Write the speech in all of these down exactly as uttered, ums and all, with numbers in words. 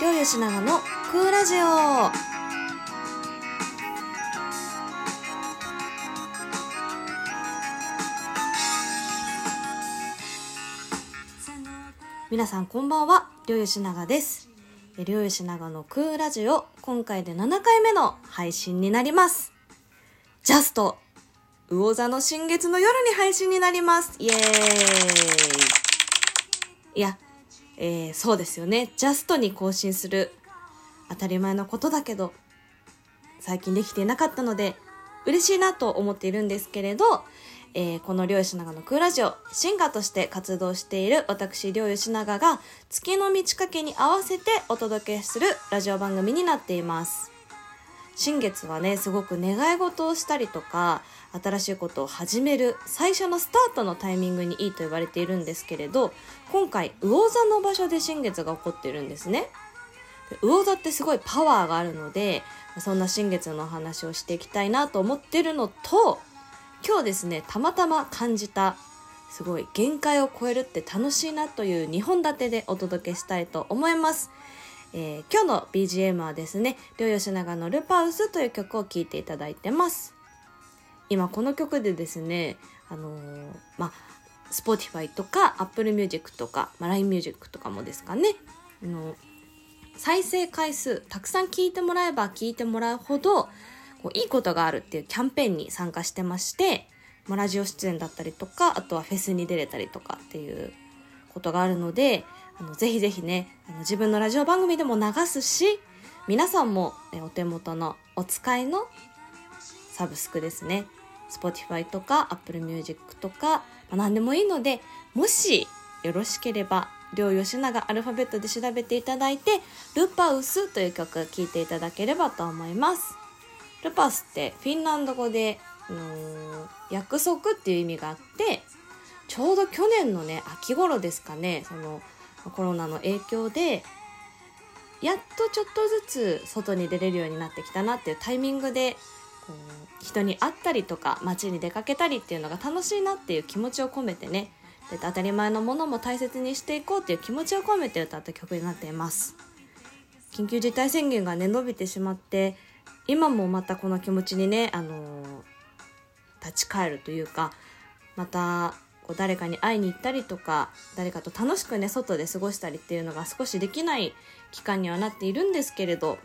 Ryo Yoshinagaのクーラジオ。皆さんこんばんは、りょうよしながです。りょうよしながのクーラジオ、今回でななかいめの配信になります。ジャスト魚座の新月の夜に配信になります。イエーイ。いや、えー、そうですよね。ジャストに更新する、当たり前のことだけど最近できていなかったので嬉しいなと思っているんですけれど、えー、このRyo Yoshinagaのクーラジオ、シンガーとして活動している私Ryo Yoshinagaが月の満ち欠けに合わせてお届けするラジオ番組になっています。新月はね、すごく願い事をしたりとか新しいことを始める最初のスタートのタイミングにいいと言われているんですけれど、今回魚座の場所で新月が起こっているんですね。魚座ってすごいパワーがあるので、そんな新月の話をしていきたいなと思ってるのと、今日ですね、たまたま感じたすごい限界を超えるって楽しいなというにほん立てでお届けしたいと思います。えー、今日の ビージーエム はですね、Ryo YoshinagaのLupausという曲を聴いていただいてます。今この曲でですね、あのー、まあ Spotify とか Apple Music とか、まあ、ライン Music とかもですかね、あのー、再生回数たくさん聴いてもらえば聴いてもらうほどこういいことがあるっていうキャンペーンに参加してまして、ラジオ出演だったりとか、あとはフェスに出れたりとかっていうことがあるので、あのぜひぜひね、あの自分のラジオ番組でも流すし、皆さんも、ね、お手元のお使いのサブスクですね、 Spotify とか Apple Music とか、まあ、何でもいいので、もしよろしければRyo Yoshinagaアルファベットで調べていただいて、ルパウスという曲を聴いていただければと思います。ルパスってフィンランド語で、うーん、約束っていう意味があって、ちょうど去年のね、秋頃ですかね、そのコロナの影響でやっとちょっとずつ外に出れるようになってきたなっていうタイミングで、こう人に会ったりとか街に出かけたりっていうのが楽しいなっていう気持ちを込めてね、で当たり前のものも大切にしていこうっていう気持ちを込めて歌った曲になっています。緊急事態宣言がね、延びてしまって、今もまたこの気持ちにね、あのー、立ち返るというか、またこう誰かに会いに行ったりとか、誰かと楽しくね外で過ごしたりっていうのが少しできない期間にはなっているんですけれど、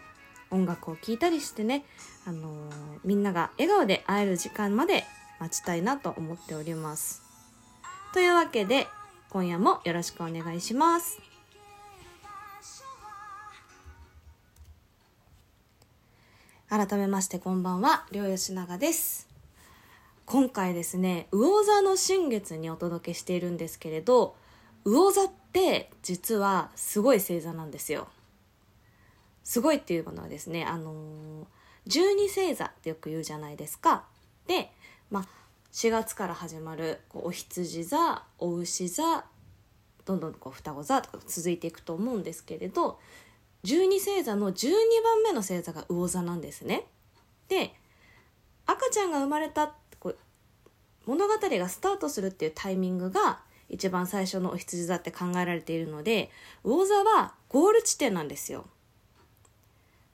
音楽を聴いたりしてね、あのー、みんなが笑顔で会える時間まで待ちたいなと思っております。というわけで今夜もよろしくお願いします。改めましてこんばんは、Ryo Yoshinagaです。今回ですね、魚座の新月にお届けしているんですけれど、魚座って実はすごい星座なんですよ。すごいっていうものはですね、あのー、じゅうに星座ってよく言うじゃないですか。で、まあ、しがつから始まるこうお羊座、お牛座、どんどんこう双子座とか続いていくと思うんですけれど、じゅうに星座のじゅうにばんめの星座が魚座なんですね。で、赤ちゃんが生まれたこう物語がスタートするっていうタイミングが一番最初のお羊座って考えられているので、魚座はゴール地点なんですよ。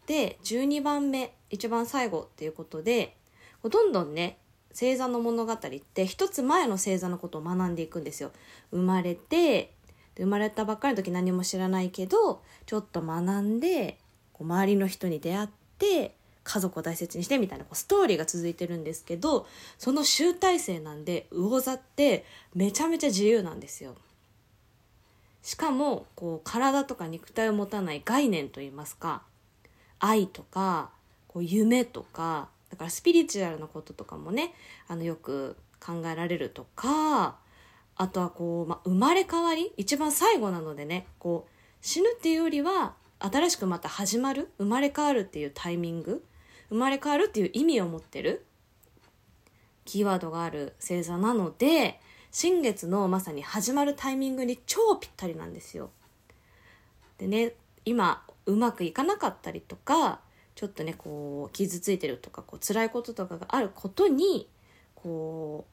で、じゅうにばんめ、一番最後っていうことで、どんどんね、星座の物語って一つ前の星座のことを学んでいくんですよ。生まれて、生まれたばっかりの時何も知らないけど、ちょっと学んで周りの人に出会って家族を大切にしてみたいなストーリーが続いてるんですけど、その集大成なんで魚座ってめちゃめちゃ自由なんですよ。しかもこう体とか肉体を持たない概念といいますか、愛とかこう夢とか、だからスピリチュアルなこととかもね、あのよく考えられるとか、あとはこう、まあ、生まれ変わり、一番最後なのでね、こう死ぬっていうよりは新しくまた始まる、生まれ変わるっていうタイミング、生まれ変わるっていう意味を持ってるキーワードがある星座なので、新月のまさに始まるタイミングに超ぴったりなんですよ。でね、今うまくいかなかったりとか、ちょっとねこう傷ついてるとか、こう辛いこととかがあることにこ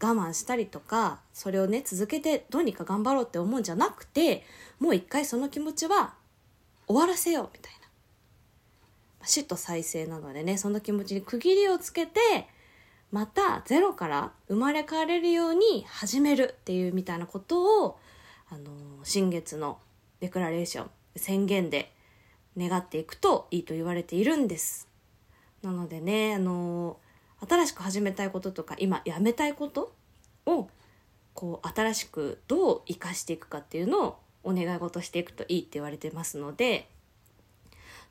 う我慢したりとか、それをね続けてどうにか頑張ろうって思うんじゃなくて、もう一回その気持ちは終わらせようみたいな、死と再生なのでね、その気持ちに区切りをつけてまたゼロから生まれ変われるように始めるっていうみたいなことを、あの新月のデクラレーション、宣言で願っていくといいと言われているんです。なのでね、あの新しく始めたいこととか今やめたいことをこう新しくどう生かしていくかっていうのをお願い事していくといいって言われてますので、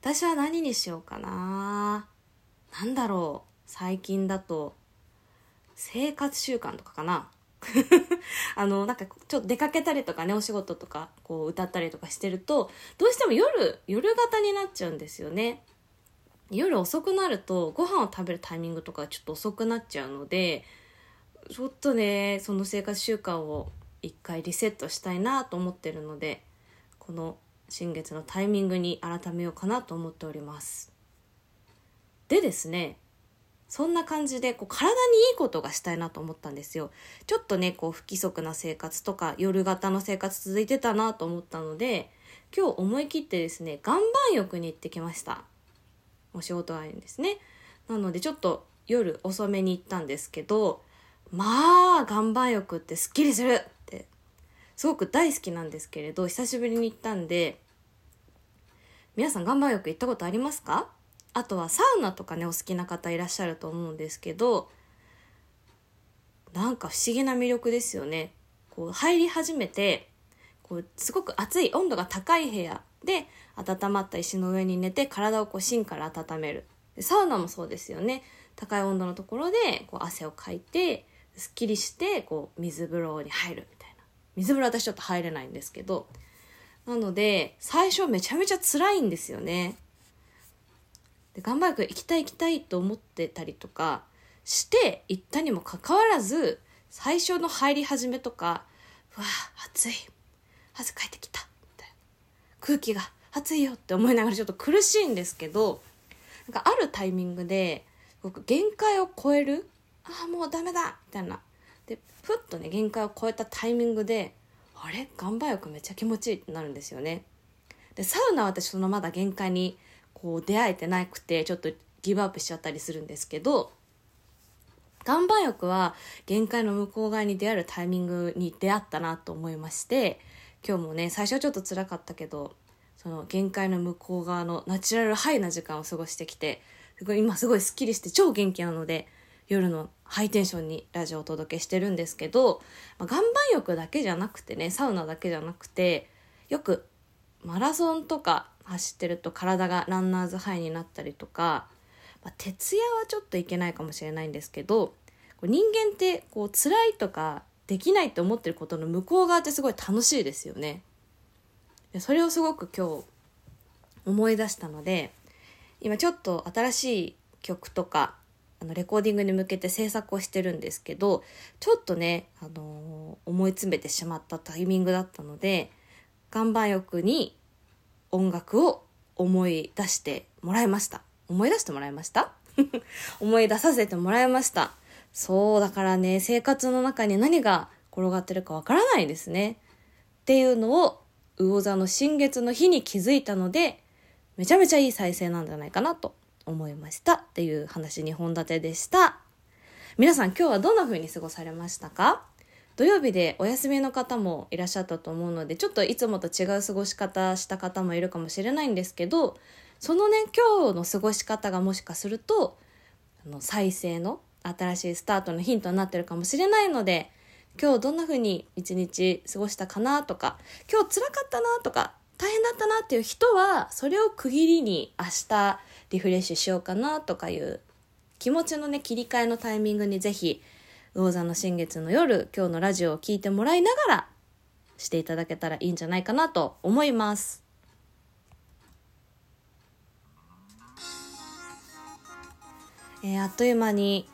私は何にしようかな。なんだろう、最近だと生活習慣とかかなあのなんかちょっと出かけたりとかね、お仕事とかこう歌ったりとかしてると、どうしても夜夜型になっちゃうんですよね。夜遅くなるとご飯を食べるタイミングとかちょっと遅くなっちゃうので、ちょっとねその生活習慣を一回リセットしたいなと思ってるので、この新月のタイミングに改めようかなと思っております。でですね、そんな感じでこう体にいいことがしたいなと思ったんですよ。ちょっとねこう不規則な生活とか夜型の生活続いてたなと思ったので、今日思い切ってですね、岩盤浴に行ってきました。お仕事があるんですね。なのでちょっと夜遅めに行ったんですけど、まあ岩盤浴ってすっきりするってすごく大好きなんですけれど、久しぶりに行ったんで、皆さん岩盤浴行ったことありますか？あとはサウナとかねお好きな方いらっしゃると思うんですけど、なんか不思議な魅力ですよね。こう入り始めて、こうすごく暑い温度が高い部屋で温まった石の上に寝て体をこう芯から温める。サウナもそうですよね。高い温度のところでこう汗をかいてすっきりしてこう水風呂に入るみたいな。水風呂私ちょっと入れないんですけど、なので最初めちゃめちゃ辛いんですよね。で岩盤浴行きたい行きたいと思ってたりとかして行ったにもかかわらず、最初の入り始めとか、うわ暑い、汗かいてきたみたいな、空気が暑いよって思いながらちょっと苦しいんですけど、なんかあるタイミングで僕限界を超える、ああもうダメだみたいなで、ふっとね限界を超えたタイミングで、あれ岩盤浴めっちゃ気持ちいいってなるんですよね。でサウナは私そのまだ限界にこう出会えてなくて、ちょっとギブアップしちゃったりするんですけど、岩盤浴は限界の向こう側に出会えるタイミングに出会ったなと思いまして、今日もね最初はちょっと辛かったけど、その限界の向こう側のナチュラルハイな時間を過ごしてきて、今すごいスッキリして超元気なので、夜のハイテンションにラジオをお届けしてるんですけど、まあ、岩盤浴だけじゃなくてね、サウナだけじゃなくて、よくマラソンとか走ってると体がランナーズハイになったりとか、まあ、徹夜はちょっといけないかもしれないんですけど、人間ってこう辛いとかできないと思ってることの向こう側ってすごい楽しいですよね。それをすごく今日思い出したので、今ちょっと新しい曲とかあのレコーディングに向けて制作をしてるんですけど、ちょっとね、あのー、思い詰めてしまったタイミングだったので、岩盤浴に音楽を思い出してもらいました。思い出してもらいました思い出させてもらいました。そうだからね、生活の中に何が転がってるかわからないですね。っていうのを魚座の新月の日に気づいたので、めちゃめちゃいい再生なんじゃないかなと思いましたっていう話、にほん立てでした。皆さん今日はどんな風に過ごされましたか？土曜日でお休みの方もいらっしゃったと思うので、ちょっといつもと違う過ごし方した方もいるかもしれないんですけど、そのね今日の過ごし方がもしかするとあの再生の新しいスタートのヒントになってるかもしれないので、今日どんな風に一日過ごしたかなとか、今日辛かったなとか大変だったなっていう人は、それを区切りに明日リフレッシュしようかなとかいう気持ちのね切り替えのタイミングにぜひ魚座の新月の夜、今日のラジオを聞いてもらいながらしていただけたらいいんじゃないかなと思います。えー、あっという間に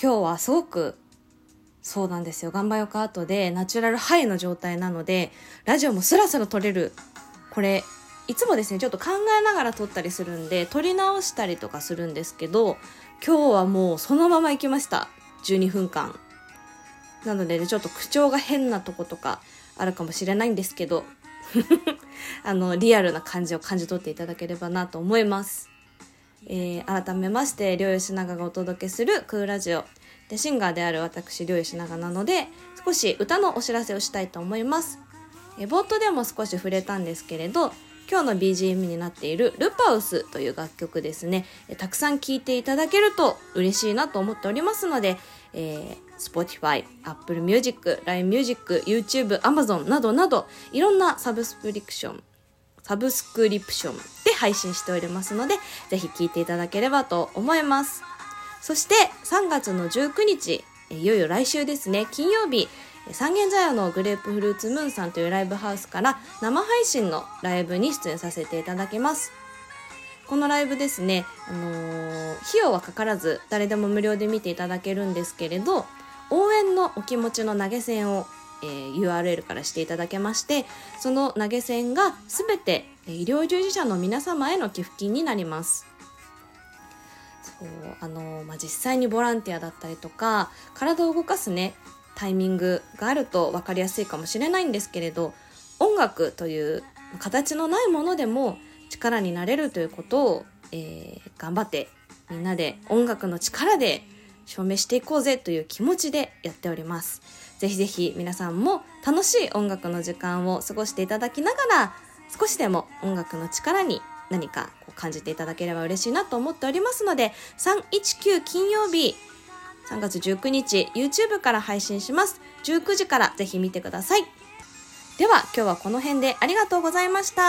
今日はすごく、そうなんですよ、岩盤浴後でナチュラルハイの状態なのでラジオもスラスラ撮れる、これいつもですねちょっと考えながら撮ったりするんで撮り直したりとかするんですけど、今日はもうそのまま行きました。じゅうにふんかんなので、ね、ちょっと口調が変なとことかあるかもしれないんですけどあのリアルな感じを感じ取っていただければなと思います。えー、改めましてりょうよしなががお届けするクーラジオで、シンガーである私りょうよしながなので少し歌のお知らせをしたいと思います。えー、冒頭でも少し触れたんですけれど、今日の ビージーエム になっているLupausという楽曲ですね、えー、たくさん聴いていただけると嬉しいなと思っておりますので、えー、Spotify、Apple Music、ライン Music、YouTube、Amazon などなどいろんなサブスクリプションサブスクリプションで配信しておりますので、ぜひ聴いていただければと思います。そしてさんがつのじゅうくにち、いよいよ来週ですね、金曜日、三軒茶屋のグレープフルーツムーンさんというライブハウスから生配信のライブに出演させていただきます。このライブですね、あのー、費用はかからず誰でも無料で見ていただけるんですけれど、応援のお気持ちの投げ銭を、えー、ユーアールエル からしていただけまして、その投げ銭がすべて医療従事者の皆様への寄付金になります。そうあのーまあ、実際にボランティアだったりとか体を動かすねタイミングがあると分かりやすいかもしれないんですけれど、音楽という形のないものでも力になれるということを、えー、頑張ってみんなで音楽の力で証明していこうぜという気持ちでやっております。ぜひぜひ皆さんも楽しい音楽の時間を過ごしていただきながら、少しでも音楽の力に何かこう感じていただければ嬉しいなと思っておりますので、さんいちきゅう金曜日さんがつじゅうくにち YouTube から配信します。じゅうくじからぜひ見てください。では今日はこの辺でありがとうございました。